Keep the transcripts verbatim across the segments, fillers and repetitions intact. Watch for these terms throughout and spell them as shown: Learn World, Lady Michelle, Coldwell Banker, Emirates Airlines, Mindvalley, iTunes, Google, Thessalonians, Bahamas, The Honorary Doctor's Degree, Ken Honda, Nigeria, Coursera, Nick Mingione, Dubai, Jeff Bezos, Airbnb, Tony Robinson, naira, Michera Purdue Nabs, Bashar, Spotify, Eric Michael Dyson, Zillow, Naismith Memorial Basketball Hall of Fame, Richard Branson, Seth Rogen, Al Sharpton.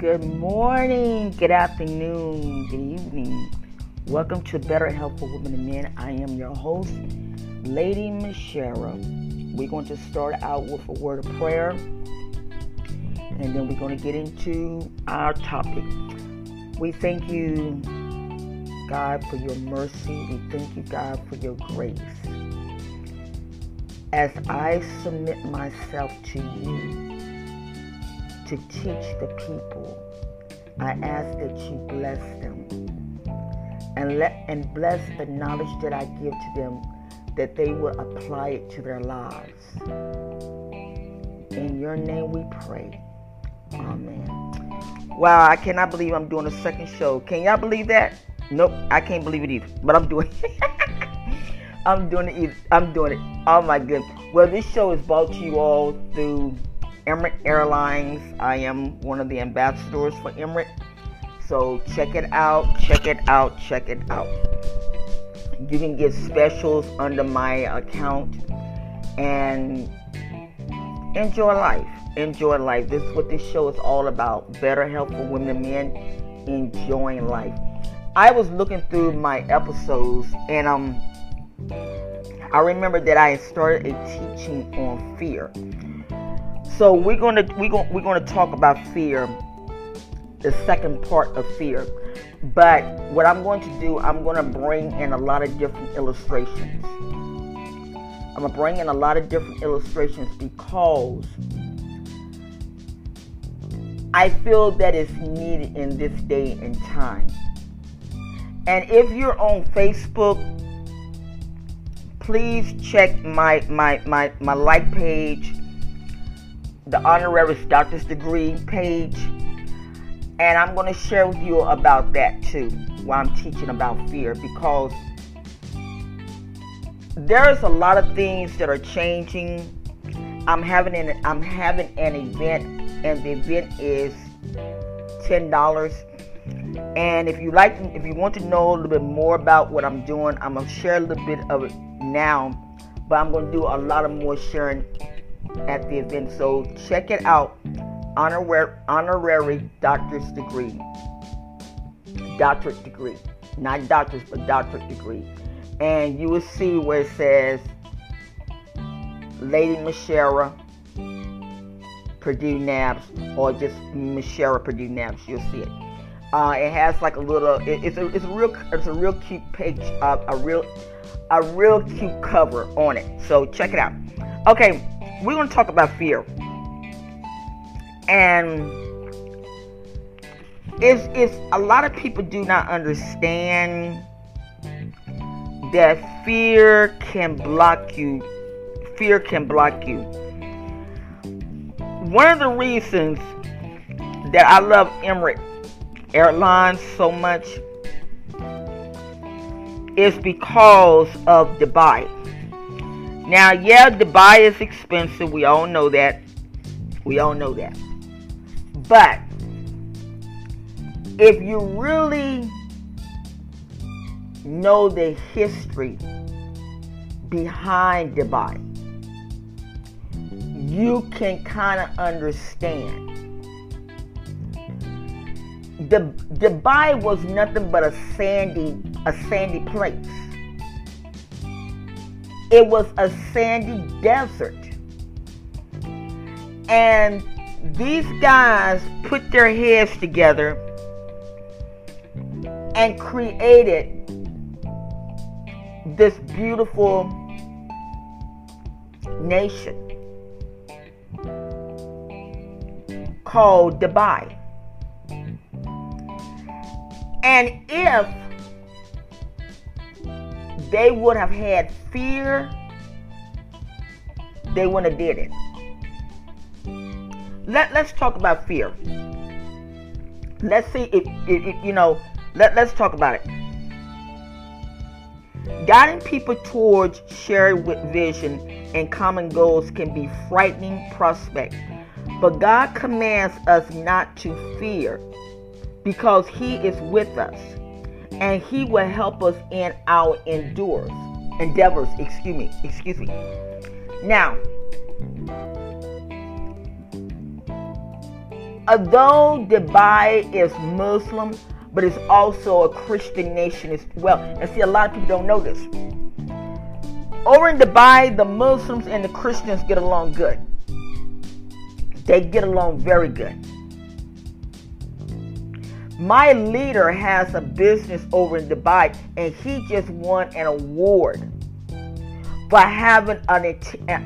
Good morning, good afternoon, good evening. Welcome to Better Health for Women and Men. I am your host, Lady Michelle. We're going to start out with a word of prayer, and then we're going to get into our topic. We thank you, God, for your mercy. We thank you, God, for your grace. As I submit myself to you to teach the people, I ask that you bless them and let and bless the knowledge that I give to them, that they will apply it to their lives. In your name we pray. Amen. Wow, I cannot believe I'm doing a second show. Can y'all believe that? Nope, I can't believe it either. But I'm doing it. I'm doing it either. I'm doing it. Oh my goodness. Well, this show is brought to you all through Emirates Airlines. I am one of the ambassadors for Emirates. So check it out, check it out, check it out. You can get specials under my account and enjoy life. Enjoy life. This is what this show is all about. Better health for women and men. Enjoying life. I was looking through my episodes and um, I remember that I started a teaching on fear. So we're gonna we're gonna we're gonna talk about fear, the second part of fear. But what I'm going to do, I'm gonna bring in a lot of different illustrations. I'm gonna bring in a lot of different illustrations because I feel that it's needed in this day and time. And if you're on Facebook, please check my my my, my like page, the Honorary Doctor's Degree page, and I'm going to share with you about that too while I'm teaching about fear, because there's a lot of things that are changing. I'm having an I'm having an event, and the event is ten dollars. And if you like, if you want to know a little bit more about what I'm doing, I'm going to share a little bit of it now, but I'm going to do a lot of more sharing at the event. So check it out, honorary honorary doctor's degree doctorate degree not doctors but doctorate degree, and you will see where it says Lady Michera Purdue Nabs, or just Michera Purdue Nabs. You'll see it. Uh, it has like a little it, it's a it's a real it's a real cute page, uh, a real a real cute cover on it. So check it out. Okay, we're going to talk about fear, and it's, it's a lot of people do not understand that fear can block you. Fear can block you. One of the reasons that I love Emirates Airlines so much is because of Dubai. Now, yeah, Dubai is expensive. We all know that. We all know that. But if you really know the history behind Dubai, you can kind of understand. The Dubai was nothing but a sandy, a sandy place. It was a sandy desert. And these guys put their heads together and created this beautiful nation called Dubai. And if they would have had fear, they wouldn't have did it. Let, let's talk about fear. Let's see if, if, if you know, let, let's talk about it. Guiding people towards shared vision and common goals can be a frightening prospect, but God commands us not to fear because He is with us. And He will help us in our endures, endeavors, excuse me, excuse me. Now, although Dubai is Muslim, but it's also a Christian nation as well. And see, a lot of people don't know this. Over in Dubai, the Muslims and the Christians get along good. They get along very good. My leader has a business over in Dubai, and he just won an award for having an,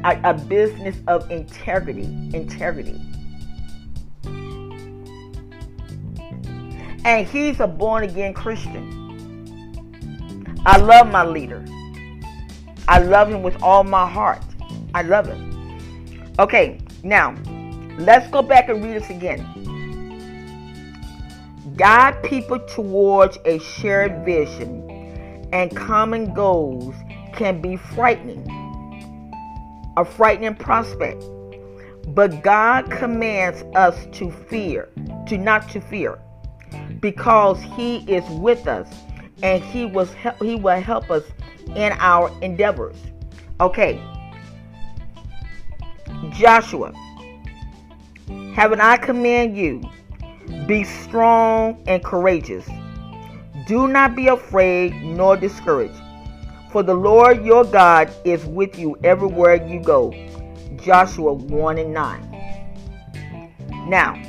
a, a business of integrity. Integrity. And he's a born-again Christian. I love my leader. I love him with all my heart. I love him. Okay, now, let's go back and read this again. Guide people towards a shared vision and common goals can be frightening, a frightening prospect. But God commands us to fear, to not to fear. Because he is with us and he was he will help us in our endeavors. Okay. Joshua, haven't I command you, be strong and courageous. Do not be afraid nor discouraged, for the Lord your God is with you everywhere you go. Joshua one and nine. Now,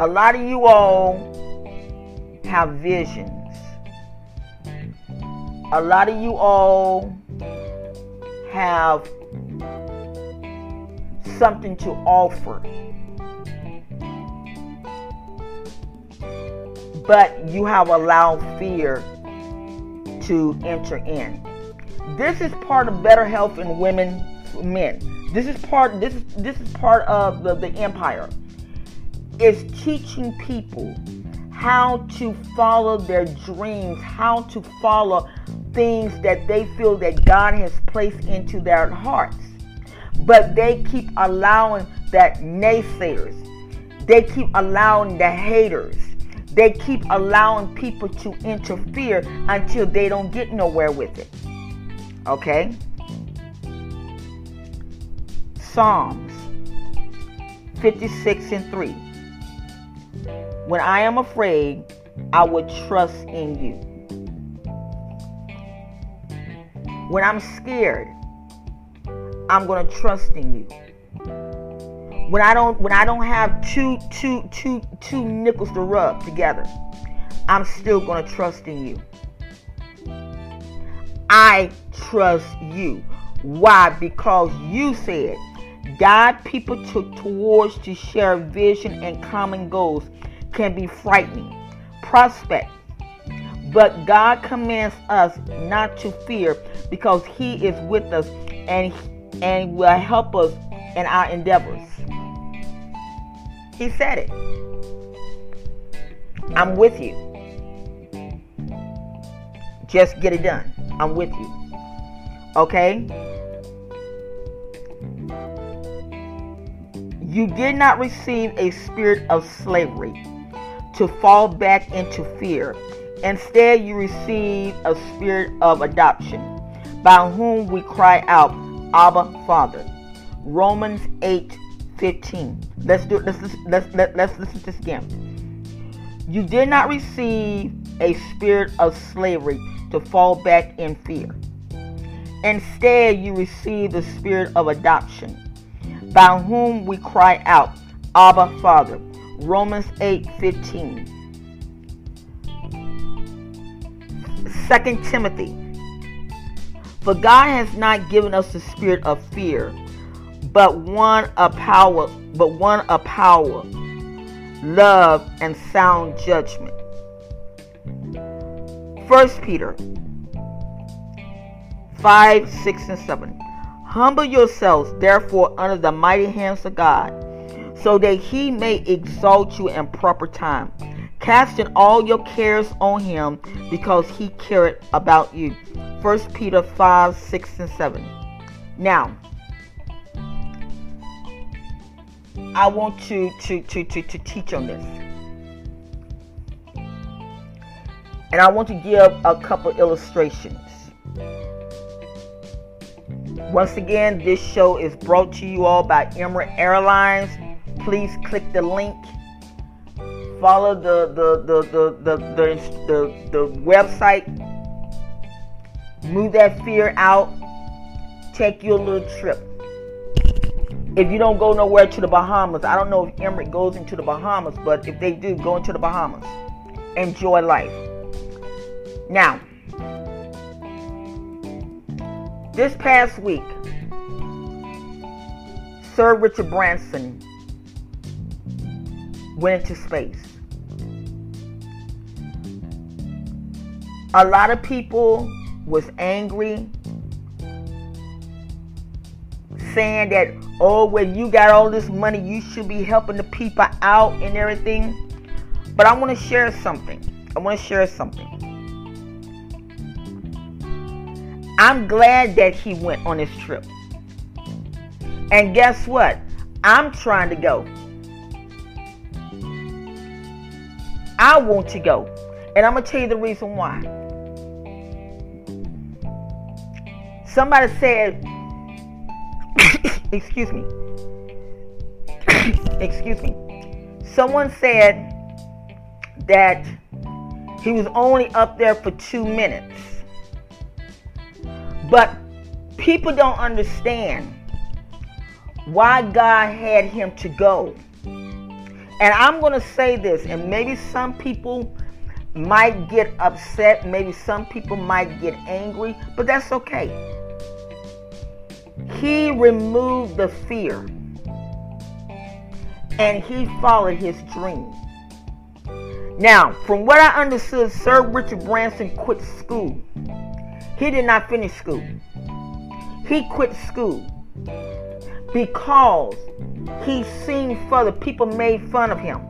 a lot of you all have visions. A lot of you all have something to offer. But you have allowed fear to enter in. This is part of better health in women, men. This is part this is this is part of the, the empire. Is teaching people how to follow their dreams, how to follow things that they feel that God has placed into their hearts. But they keep allowing that naysayers. They keep allowing the haters. They keep allowing people to interfere until they don't get nowhere with it. Okay? Psalms fifty-six and three. When I am afraid, I will trust in you. When I'm scared, I'm gonna trust in you. When I don't, when I don't have two, two, two, two nickels to rub together, I'm still gonna trust in you. I trust you. Why? Because you said, guide people to, towards to share vision and common goals. Can be frightening prospect, but God commands us not to fear because he is with us and and will help us in our endeavors. He said it. I'm with you. Just get it done. I'm with you. Okay? You did not receive a spirit of slavery to fall back into fear. Instead, you receive a spirit of adoption, by whom we cry out, Abba, Father. Romans eight fifteen. Let's do let's let's let's let's listen to this again. You did not receive a spirit of slavery to fall back in fear. Instead, you receive the spirit of adoption, by whom we cry out, Abba, Father. Romans eight fifteen. Second Timothy. For God has not given us the spirit of fear, but one of power, but one of power, love, and sound judgment. First Peter five, six, and seven. Humble yourselves, therefore, under the mighty hands of God, so that he may exalt you in proper time, casting all your cares on him, because he careth about you. First Peter five, six, and seven. Now, I want to, to, to, to, to teach on this. And I want to give a couple illustrations. Once again, this show is brought to you all by Emirates Airlines. Please click the link. Follow the the the the the the, the, the website. Move that fear out. Take your little trip. If you don't go nowhere to the Bahamas, I don't know if Emirates goes into the Bahamas, but if they do, go into the Bahamas. Enjoy life. Now, this past week, Sir Richard Branson went into space. A lot of people was angry, saying that, oh, when you got all this money, you should be helping the people out and everything. But I want to share something. I want to share something. I'm glad that he went on his trip. And guess what? I'm trying to go. I want to go. And I'm going to tell you the reason why. Somebody said, excuse me. Excuse me. Someone said that he was only up there for two minutes. But people don't understand why God had him to go. And I'm going to say this, and maybe some people might get upset, maybe some people might get angry, but that's okay. He removed the fear, and he followed his dream. Now, from what I understood, Sir Richard Branson quit school. He did not finish school. He quit school because he seen further. People made fun of him.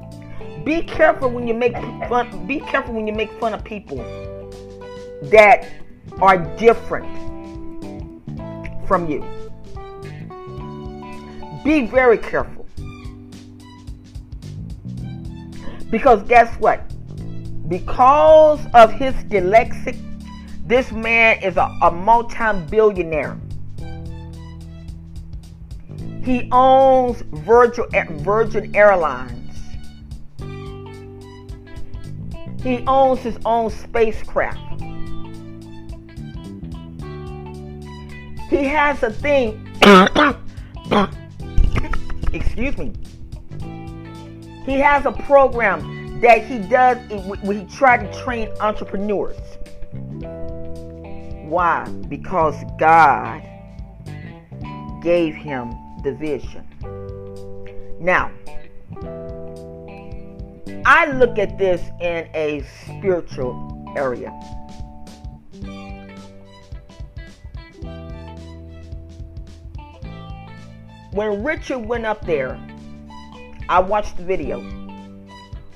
Be careful when you make fun. Be careful when you make fun of people that are different from you. Be very careful. Because guess what? Because of his dyslexic, this man is a, a multi-billionaire. He owns Virgin, Virgin Airlines. He owns his own spacecraft. He has a thing. Excuse me. He has a program that he does when he tried to train entrepreneurs. Why? Because God gave him the vision. Now, I look at this in a spiritual area. When Richard went up there, I watched the video.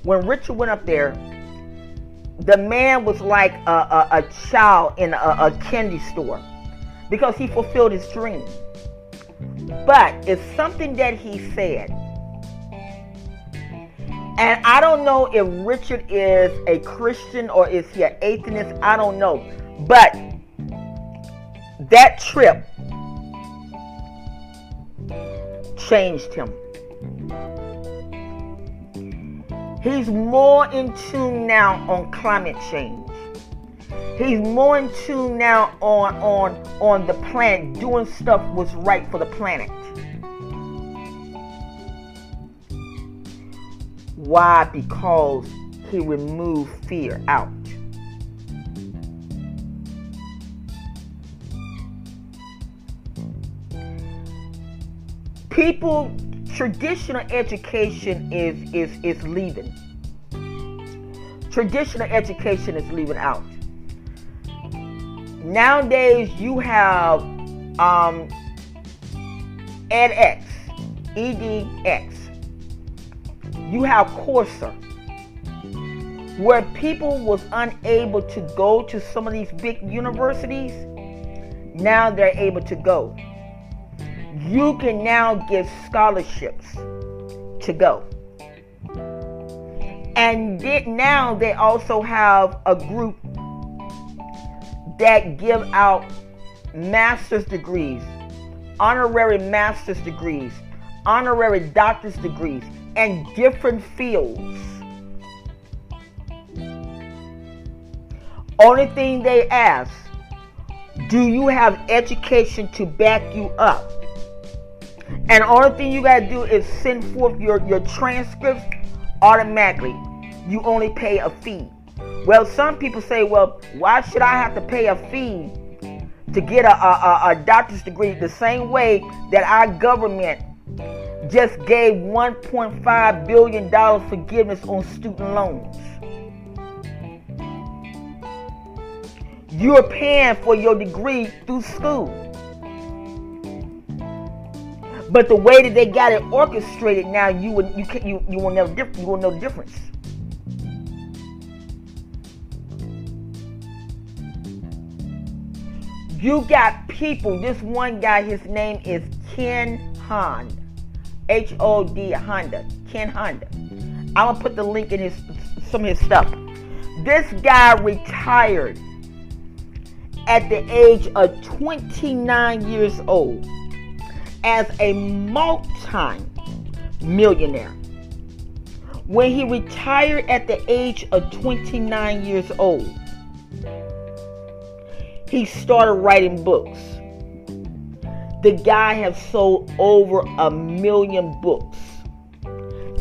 When Richard went up there, the man was like a, a, a child in a, a candy store because he fulfilled his dream. But it's something that he said. And I don't know if Richard is a Christian or is he an atheist. I don't know. But that trip changed him. He's more in tune now on climate change. He's more in tune now on, on, on the planet, doing stuff what's right for the planet. Why? Because he removed fear out. People, traditional education is, is, is leaving. Traditional education is leaving out. Nowadays, you have um, edX, edX. You have Coursera, where people was unable to go to some of these big universities. Now they're able to go. You can now get scholarships to go. And now they also have a group that give out master's degrees, honorary master's degrees, honorary doctor's degrees, and different fields. Only thing they ask, do you have education to back you up? And only thing you gotta do is send forth your, your transcripts automatically. You only pay a fee. Well, some people say, well, why should I have to pay a fee to get a, a, a doctor's degree, the same way that our government just gave one point five billion dollars forgiveness on student loans? You're paying for your degree through school. But the way that they got it orchestrated now, you would you can, you you will know you will know the difference. You got people, this one guy, his name is Ken Honda, H O D Honda, Ken Honda. I'm gonna put the link in his some of his stuff. This guy retired at the age of twenty-nine years old as a multi-millionaire. When he retired at the age of twenty-nine years old, he started writing books. The guy has sold over a million books.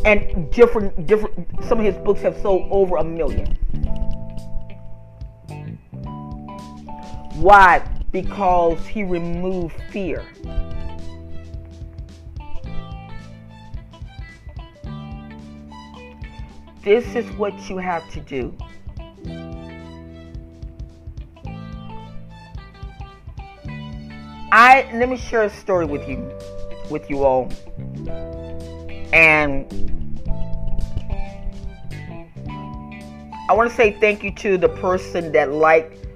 And different, different, some of his books have sold over a million. Why? Because he removed fear. This is what you have to do. I let me share a story with you, with you all. And I want to say thank you to the person that liked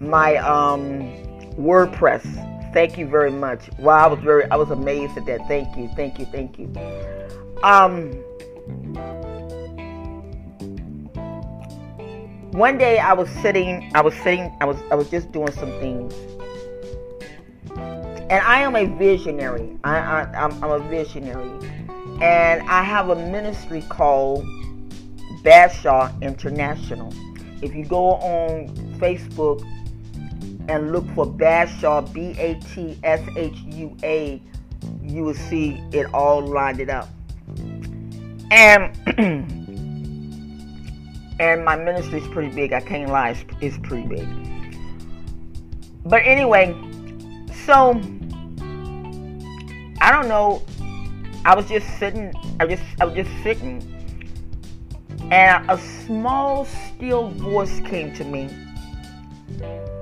my um, WordPress. Thank you very much. Wow, I was very, I was amazed at that. Thank you, thank you, thank you. Um, one day I was sitting, I was sitting, I was, I was just doing some things. And I am a visionary. I, I, I'm, I'm a visionary. And I have a ministry called Bashaw International. If you go on Facebook and look for Bashaw, B A T S H U A, you will see it all lined up. And, and my ministry is pretty big. I can't lie, it's pretty big. But anyway, so... I don't know, I was just sitting, I just, I was just sitting, and a small, still voice came to me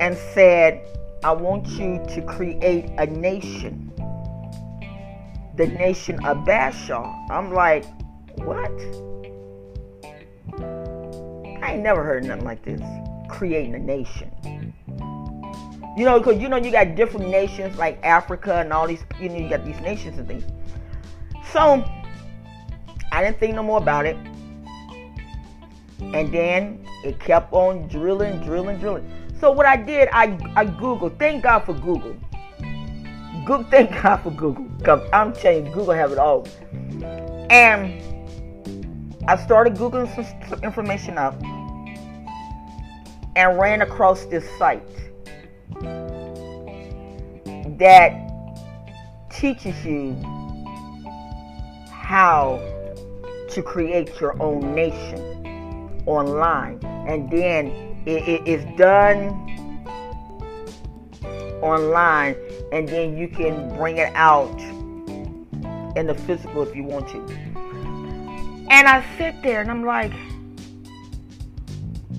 and said, I want you to create a nation, the nation of Bashaw. I'm like, what? I ain't never heard nothing like this, creating a nation. You know, because, you know, you got different nations like Africa and all these, you know, you got these nations and things. So, I didn't think no more about it. And then it kept on drilling, drilling, drilling. So, what I did, I, I Googled. Thank God for Google. Go- thank God for Google. Because I'm telling you, Google have it all. And I started Googling some, some information up and ran across this site that teaches you how to create your own nation online, and then it, it is done online, and then you can bring it out in the physical if you want to. And I sit there and I'm like,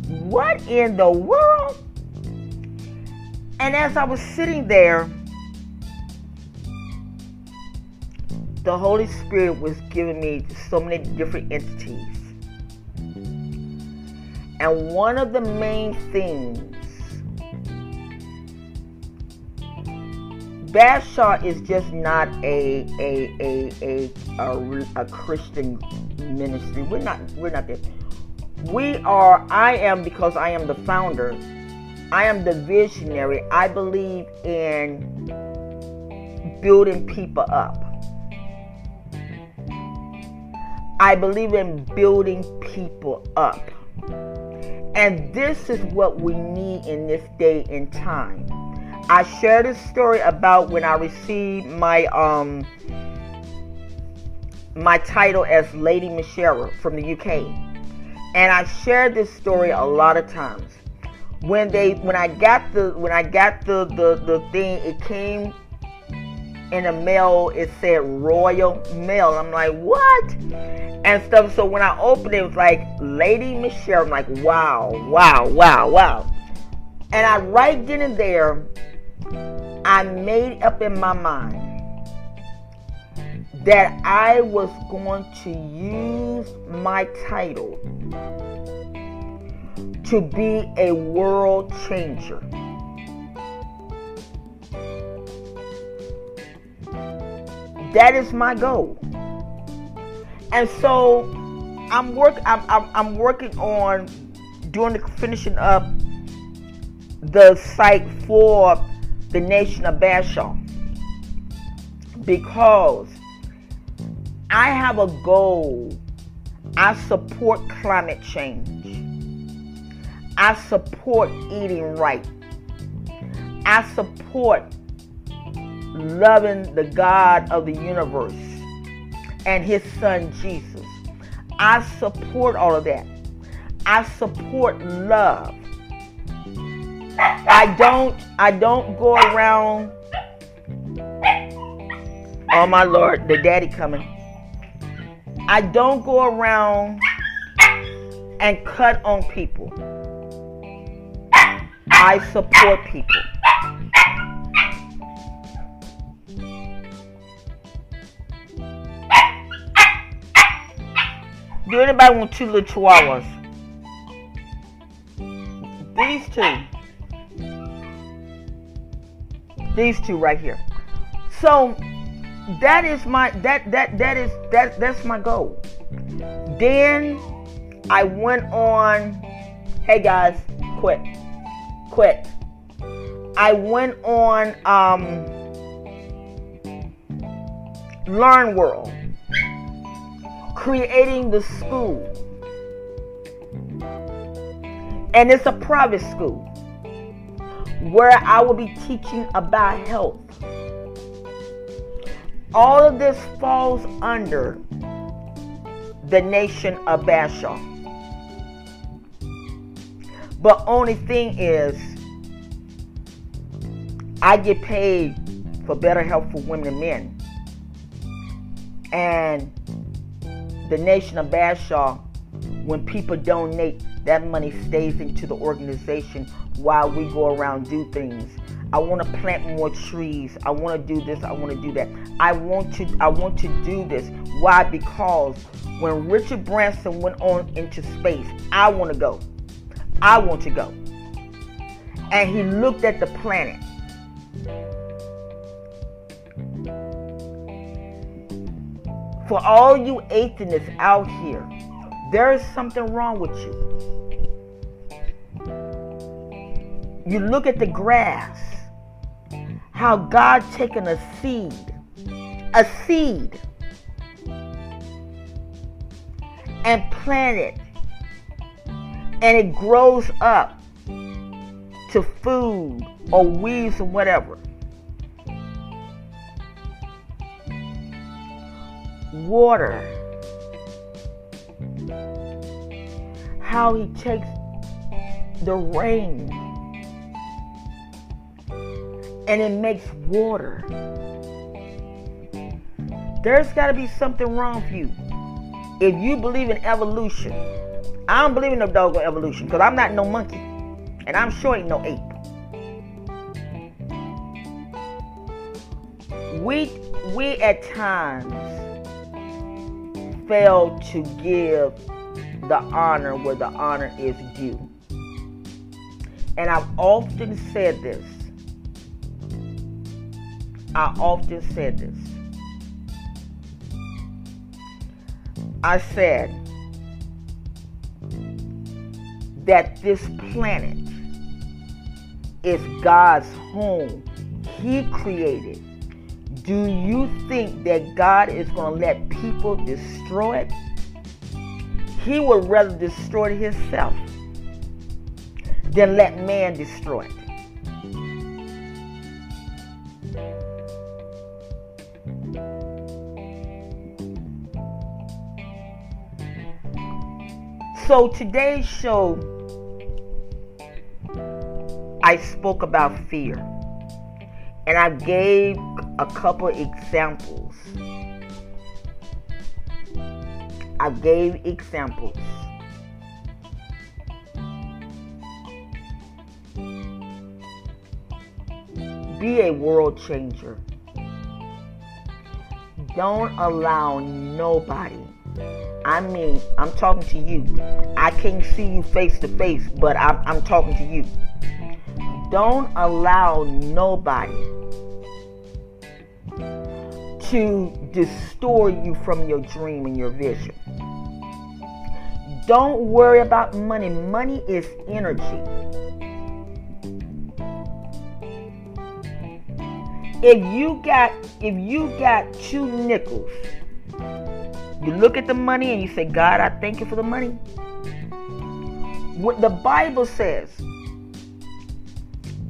what in the world? And as I was sitting there, the Holy Spirit was giving me so many different entities. And one of the main things, Bashaw is just not a a a a a, a Christian ministry. We're not we're not there. We are. I am, because I am the founder. I am the visionary. I believe in building people up. I believe in building people up. And this is what we need in this day and time. I shared a story about when I received my um my title as Lady Michelle from the U K. And I shared this story a lot of times. When they when I got the when I got the, the, the thing, it came in the mail, it said Royal Mail. I'm like, what? And stuff. So when I opened it, it was like Lady Michelle. I'm like, wow, wow, wow, wow. And I right then and there, I made up in my mind that I was going to use my title to be a world changer. That is my goal. And so I'm work I'm, I'm I'm working on doing the finishing up the site for the nation of Bashaw, because I have a goal. I support climate change. I support eating right. I support loving the God of the universe and his son Jesus. I support all of that. I support love. I don't I don't go around. Oh my Lord, the daddy coming. I don't go around and cut on people. I support people. Do anybody want two little chihuahuas? These two. These two right here. So that is my that that that is that that's my goal. Then I went on, hey guys, quit. Quit. I went on um Learn World, creating the school, and it's a private school where I will be teaching about health. All of this falls under the nation of Bashaw. But only thing is, I get paid for better health for women and men, and the nation of Bashaw, when people donate, that money stays into the organization while we go around do things. I want to plant more trees. I want to do this. I want to do that. I want to I want to do this. Why? Because when Richard Branson went on into space, I want to go. I want to go. And he looked at the planet. For all you atheists out here, there is something wrong with you. You look at the grass, how God taking a seed, a seed, and plant it, and it grows up to food or weeds or whatever. Water, how he takes the rain and it makes water. There's got to be something wrong with you if you believe in evolution. I don't believe in no doggone evolution, because I'm not no monkey, and I'm sure ain't no ape. We we at times fail to give the honor where the honor is due. And I've often said this. I often said this. I said that this planet is God's home. He created. Do you think that God is going to let people destroy it? He would rather destroy it himself than let man destroy it. So today's show, I spoke about fear, and I gave a couple examples. I gave examples. Be a world changer. Don't allow nobody, I mean, I'm talking to you. I can't see you face to face, but I'm, I'm talking to you. Don't allow nobody to distort you from your dream and your vision. Don't worry about money. Money is energy. If you got, if you got two nickels, you look at the money and you say, God, I thank you for the money. What the Bible says,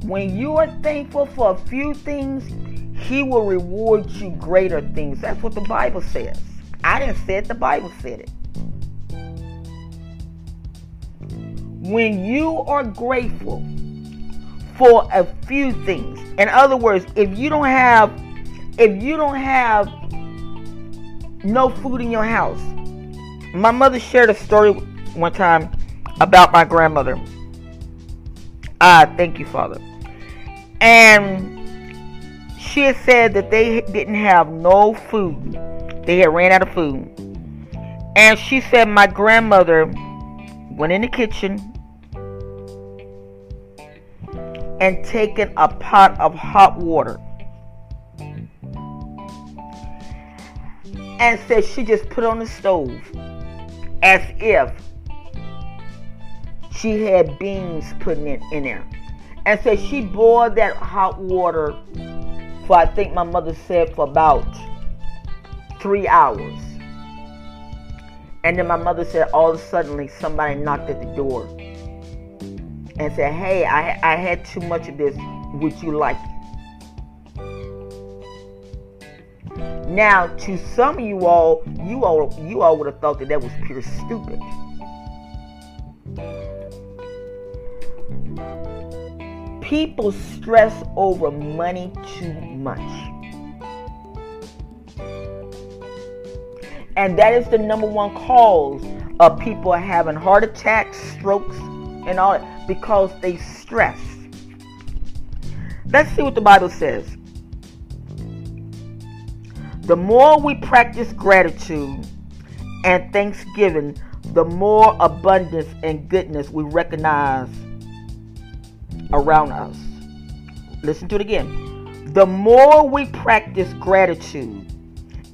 when you are thankful for a few things, he will reward you greater things. That's what the Bible says. I didn't say it, the Bible said it. When you are grateful for a few things, in other words, if you don't have, if you don't have no food in your house. My mother shared a story one time about my grandmother. Ah, thank you, Father. And she had said that they didn't have no food. They had ran out of food. And she said my grandmother went in the kitchen and taken a pot of hot water. And said she just put on the stove as if she had beans putting it in there. And said she boiled that hot water for, I think my mother said, for about three hours. And then my mother said all of a sudden somebody knocked at the door and said, hey, I, I had too much of this. Would you like it? Now, to some of you all, you all, you all would have thought that that was pure stupid. People stress over money too much. And that is the number one cause of people having heart attacks, strokes, and all that, because they stress. Let's see what the Bible says. The more we practice gratitude and thanksgiving, the more abundance and goodness we recognize around us. Listen to it again. The more we practice gratitude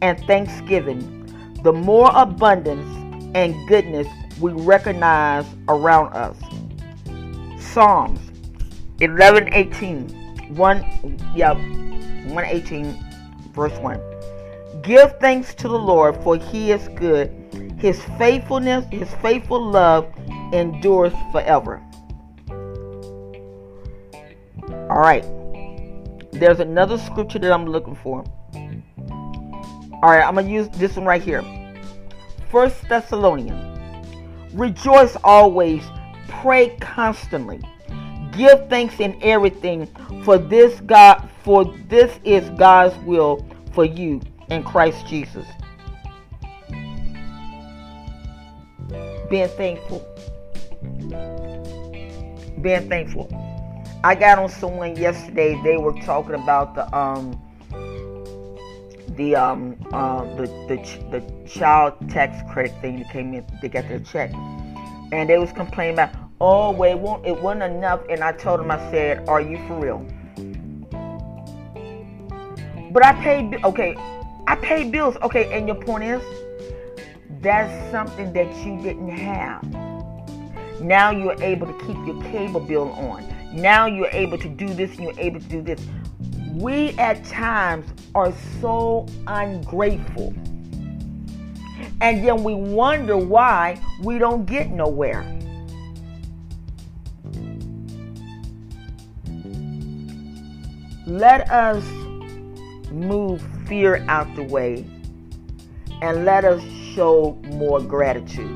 and thanksgiving, the more abundance and goodness we recognize around us. Psalms eleven eighteen. one, yeah, one eighteen, verse one. Give thanks to the Lord, for he is good. His faithfulness, his faithful love endures forever. All right. There's another scripture that I'm looking for. All right, I'm going to use this one right here. First Thessalonians. Rejoice always, pray constantly. Give thanks in everything, for this God, for this is God's will for you in Christ Jesus. Being thankful. Being thankful. I got on someone yesterday. They were talking about the um the um uh, the, the the child tax credit thing that came in. They got their check, and they was complaining about, oh well, it won't it wasn't enough. And I told them, I said, are you for real? But I paid. Okay. I pay bills. Okay, and your point is, that's something that you didn't have. Now you're able to keep your cable bill on. Now you're able to do this and you're able to do this. we at times are so ungrateful. And then we wonder why we don't get nowhere. Let us move fear out the way and let us show more gratitude.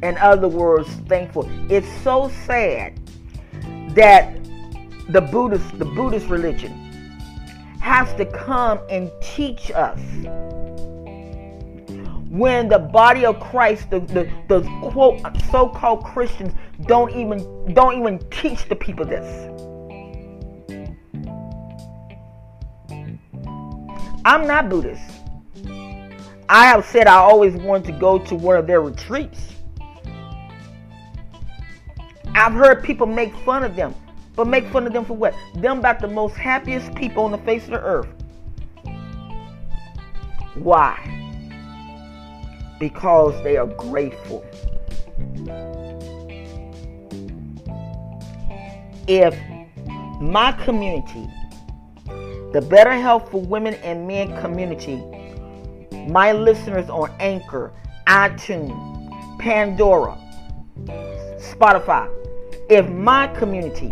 In other words, thankful. It's so sad that the Buddhist, the Buddhist religion has to come and teach us, when the body of Christ, the, the, the quote so-called Christians don't even don't even teach the people this. I'm not Buddhist. I have said I always wanted to go to one of their retreats. I've heard people make fun of them. But make fun of them for what? Them about the most happiest people on the face of the earth. Why? Because they are grateful. If my community, the Better Health for Women and Men community, my listeners on Anchor, iTunes, Pandora, Spotify, if my community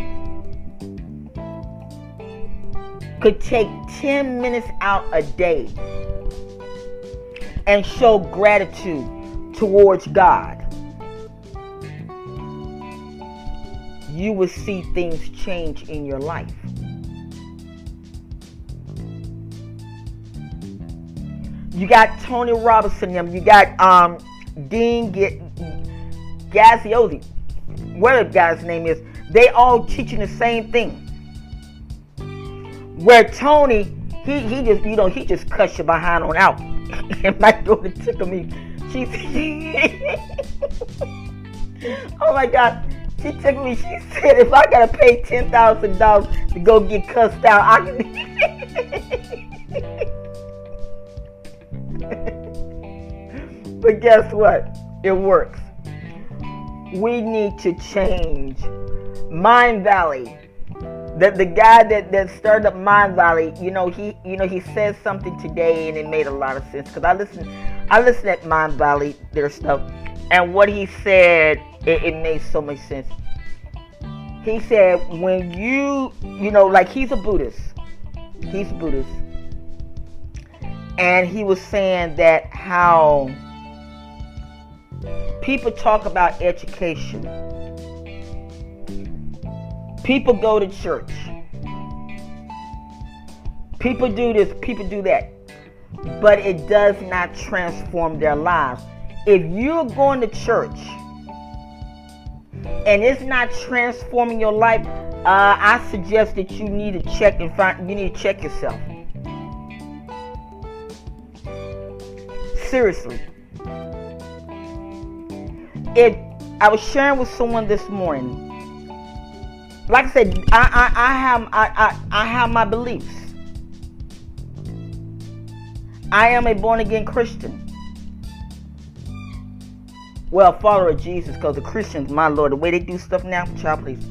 could take ten minutes out a day and show gratitude towards God, you will see things change in your life. You got Tony Robinson, you got um, Dean G- Graziosi, whatever guy's name is. They all teaching the same thing. Where Tony, he he just, you know, he just cuts you behind on out. And my daughter tickled me. She, oh my God, she tickled me. She said, if I gotta pay ten thousand dollars to go get cussed out, I can. But guess what? It works. We need to change. Mindvalley, the the guy that, that started up Mindvalley, you know, he you know he said something today and it made a lot of sense, because I listened I listened at Mindvalley, their stuff, and what he said, it, it made so much sense. He said, when you you know, like he's a Buddhist, he's a Buddhist, and he was saying that how people talk about education. People go to church. People do this, people do that. But it does not transform their lives. If you're going to church and it's not transforming your life, uh, I suggest that you need to check and find, you need to check yourself. Seriously. If I was sharing with someone this morning, like I said, I, I, I have I, I, I have my beliefs. I am a born-again Christian. Well, follower of Jesus, because the Christians, my Lord, the way they do stuff now, child, please.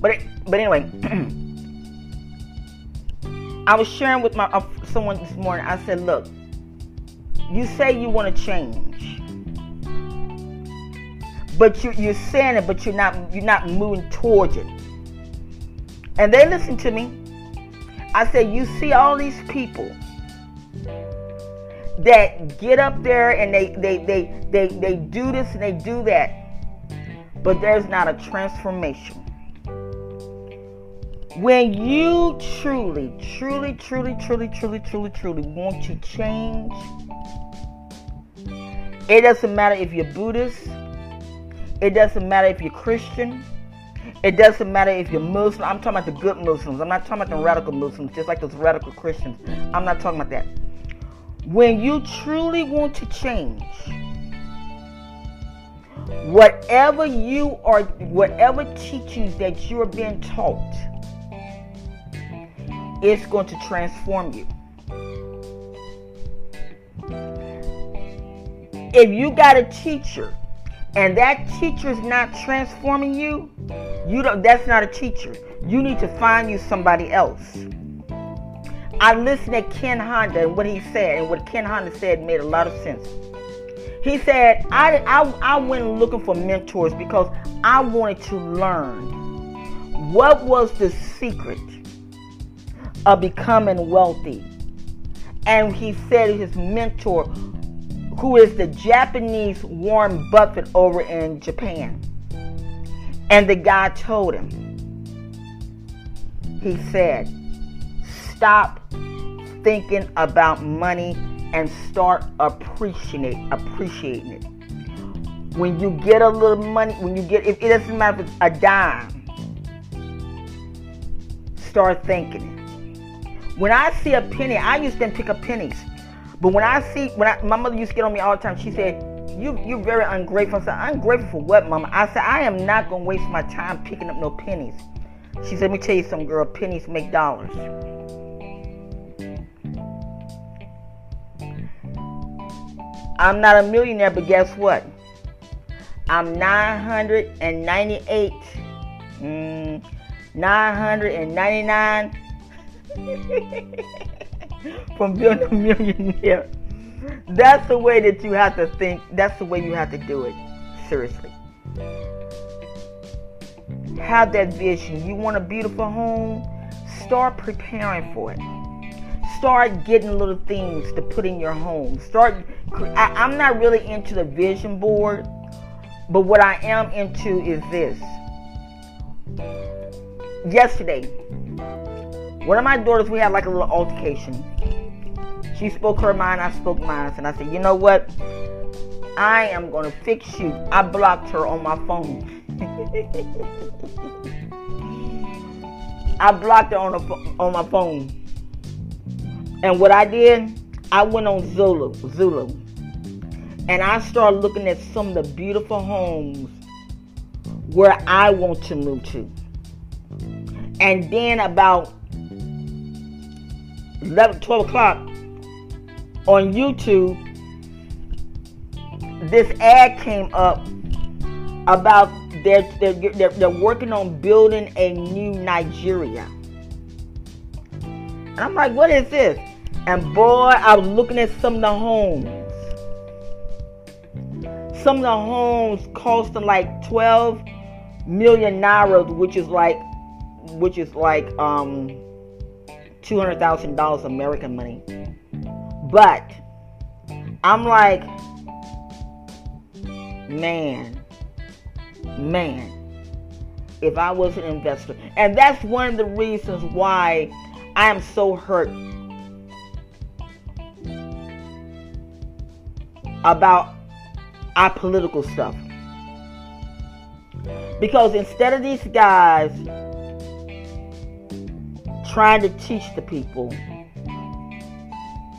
But it, but anyway, I was sharing with my uh, someone this morning. I said, look, you say you want to change, but you, you're saying it, but you're not you're not moving towards it. And they listened to me. I said, you see all these people that get up there and they they they they, they do this and they do that, but there's not a transformation. When you truly, truly, truly, truly, truly, truly, truly want to change, it doesn't matter if you're Buddhist, it doesn't matter if you're Christian, it doesn't matter if you're Muslim. I'm talking about the good Muslims. I'm not talking about the radical Muslims, just like those radical Christians. I'm not talking about that. When you truly want to change, whatever you are, whatever teachings that you're being taught, it's going to transform you. If you got a teacher and that teacher's not transforming you, you don't, that's not a teacher. You need to find you somebody else. I listened to Ken Honda and what he said, and what Ken Honda said made a lot of sense. He said, I, I, I went looking for mentors because I wanted to learn what was the secret of becoming wealthy. And he said his mentor, who is the Japanese Warren Buffett over in Japan. And the guy told him, he said, stop thinking about money and start appreciating it, appreciating it. When you get a little money, when you get, if it doesn't matter if it's a dime, start thinking it. When I see a penny, I used to pick up pennies. But when I see, when I, my mother used to get on me all the time, she said, you, you're very ungrateful. I said, ungrateful for what, Mama? I said, I am not going to waste my time picking up no pennies. She said, let me tell you something, girl, pennies make dollars. I'm not a millionaire, but guess what? I'm nine hundred ninety-eight, mm, nine hundred ninety-nine from being a millionaire. That's the way that you have to think. That's the way you have to do it. Seriously. Have that vision. You want a beautiful home? Start preparing for it. Start getting little things to put in your home. Start. I, I'm not really into the vision board, but what I am into is this. Yesterday, one of my daughters, we had like a little altercation. She spoke her mind, I spoke mine, and I said, you know what? I am going to fix you. I blocked her on my phone. I blocked her on, a, on my phone. And what I did, I went on Zillow, Zillow, and I started looking at some of the beautiful homes where I want to move to. And then about eleven, twelve o'clock on YouTube, this ad came up about they're, they're, they're, they're working on building a new Nigeria. And I'm like, what is this? And boy, I was looking at some of the homes. Some of the homes costing like twelve million naira, which is like, which is like um, two hundred thousand dollars American money. But I'm like, man, man, if I was an investor. And that's one of the reasons why I am so hurt about our political stuff, because instead of these guys trying to teach the people,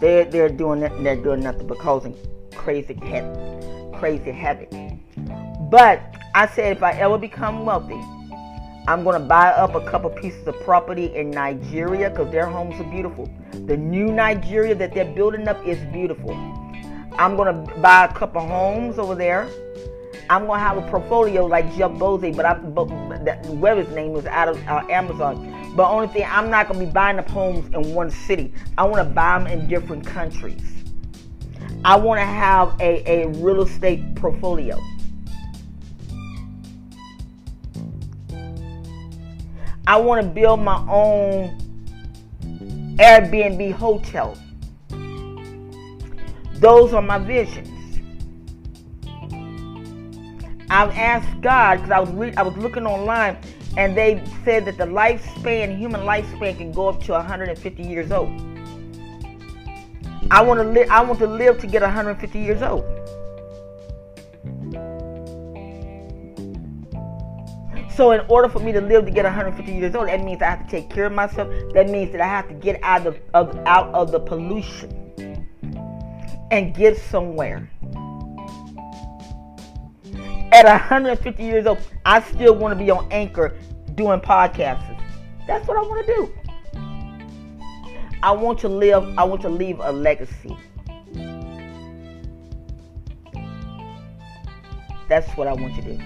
they're they're doing they're doing nothing but causing crazy havoc, crazy havoc. But I said, if I ever become wealthy, I'm going to buy up a couple pieces of property in Nigeria, because their homes are beautiful. The new Nigeria that they're building up is beautiful. I'm going to buy a couple homes over there. I'm going to have a portfolio like Jeff Bezos, but I, but that, whatever his name was, out of uh, Amazon. But only thing, I'm not going to be buying up homes in one city. I want to buy them in different countries. I want to have a, a real estate portfolio. I want to build my own Airbnb hotel. Those are my visions. I've asked God, because I was re- I was looking online, and they said that the lifespan, human lifespan, can go up to one hundred fifty years old. I want to live. I want to live to get one hundred fifty years old. So in order for me to live to get one hundred fifty years old, that means I have to take care of myself. That means that I have to get out of, of out of the pollution and get somewhere. At one hundred fifty years old, I still want to be on Anchor doing podcasts. That's what I want to do. I want to live. I want to leave a legacy. That's what I want to do.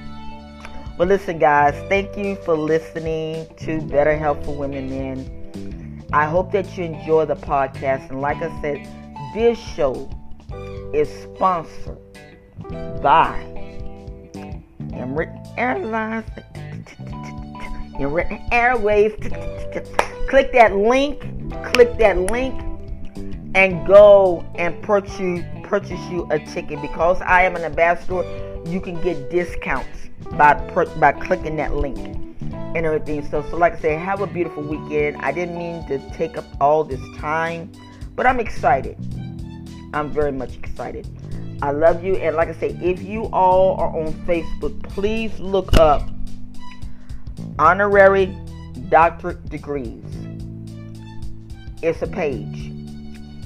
But listen, guys, thank you for listening to Better Health for Women Men. I hope that you enjoy the podcast. And like I said, this show is sponsored by Emirates Airlines, Emirates Airways. Click that link, click that link, and go and purchase purchase you a ticket. Because I am an ambassador, you can get discounts by per, by clicking that link and everything. So, so like I said, have a beautiful weekend. I didn't mean to take up all this time, but I'm excited. I'm very much excited. I love you. And like I say, if you all are on Facebook, please look up Honorary Doctorate Degrees. It's a page.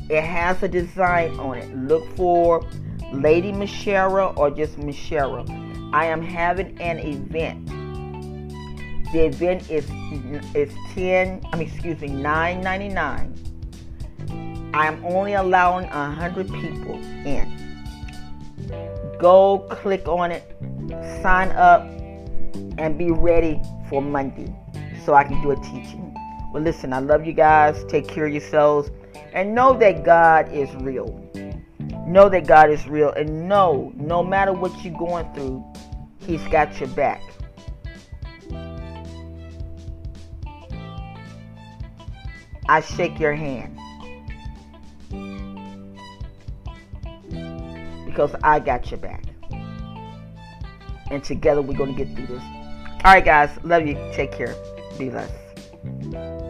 It has a design on it. Look for Lady Michelle or just Michera. I am having an event. The event is is ten. I mean, excuse me, nine ninety nine. I am only allowing a hundred people in. Go click on it, sign up, and be ready for Monday so I can do a teaching. Well, listen, I love you guys. Take care of yourselves. And know that God is real. Know that God is real. And know, no matter what you're going through, He's got your back. I shake your hand. Because I got your back. And together we're going to get through this. All right, guys. Love you. Take care. Be blessed.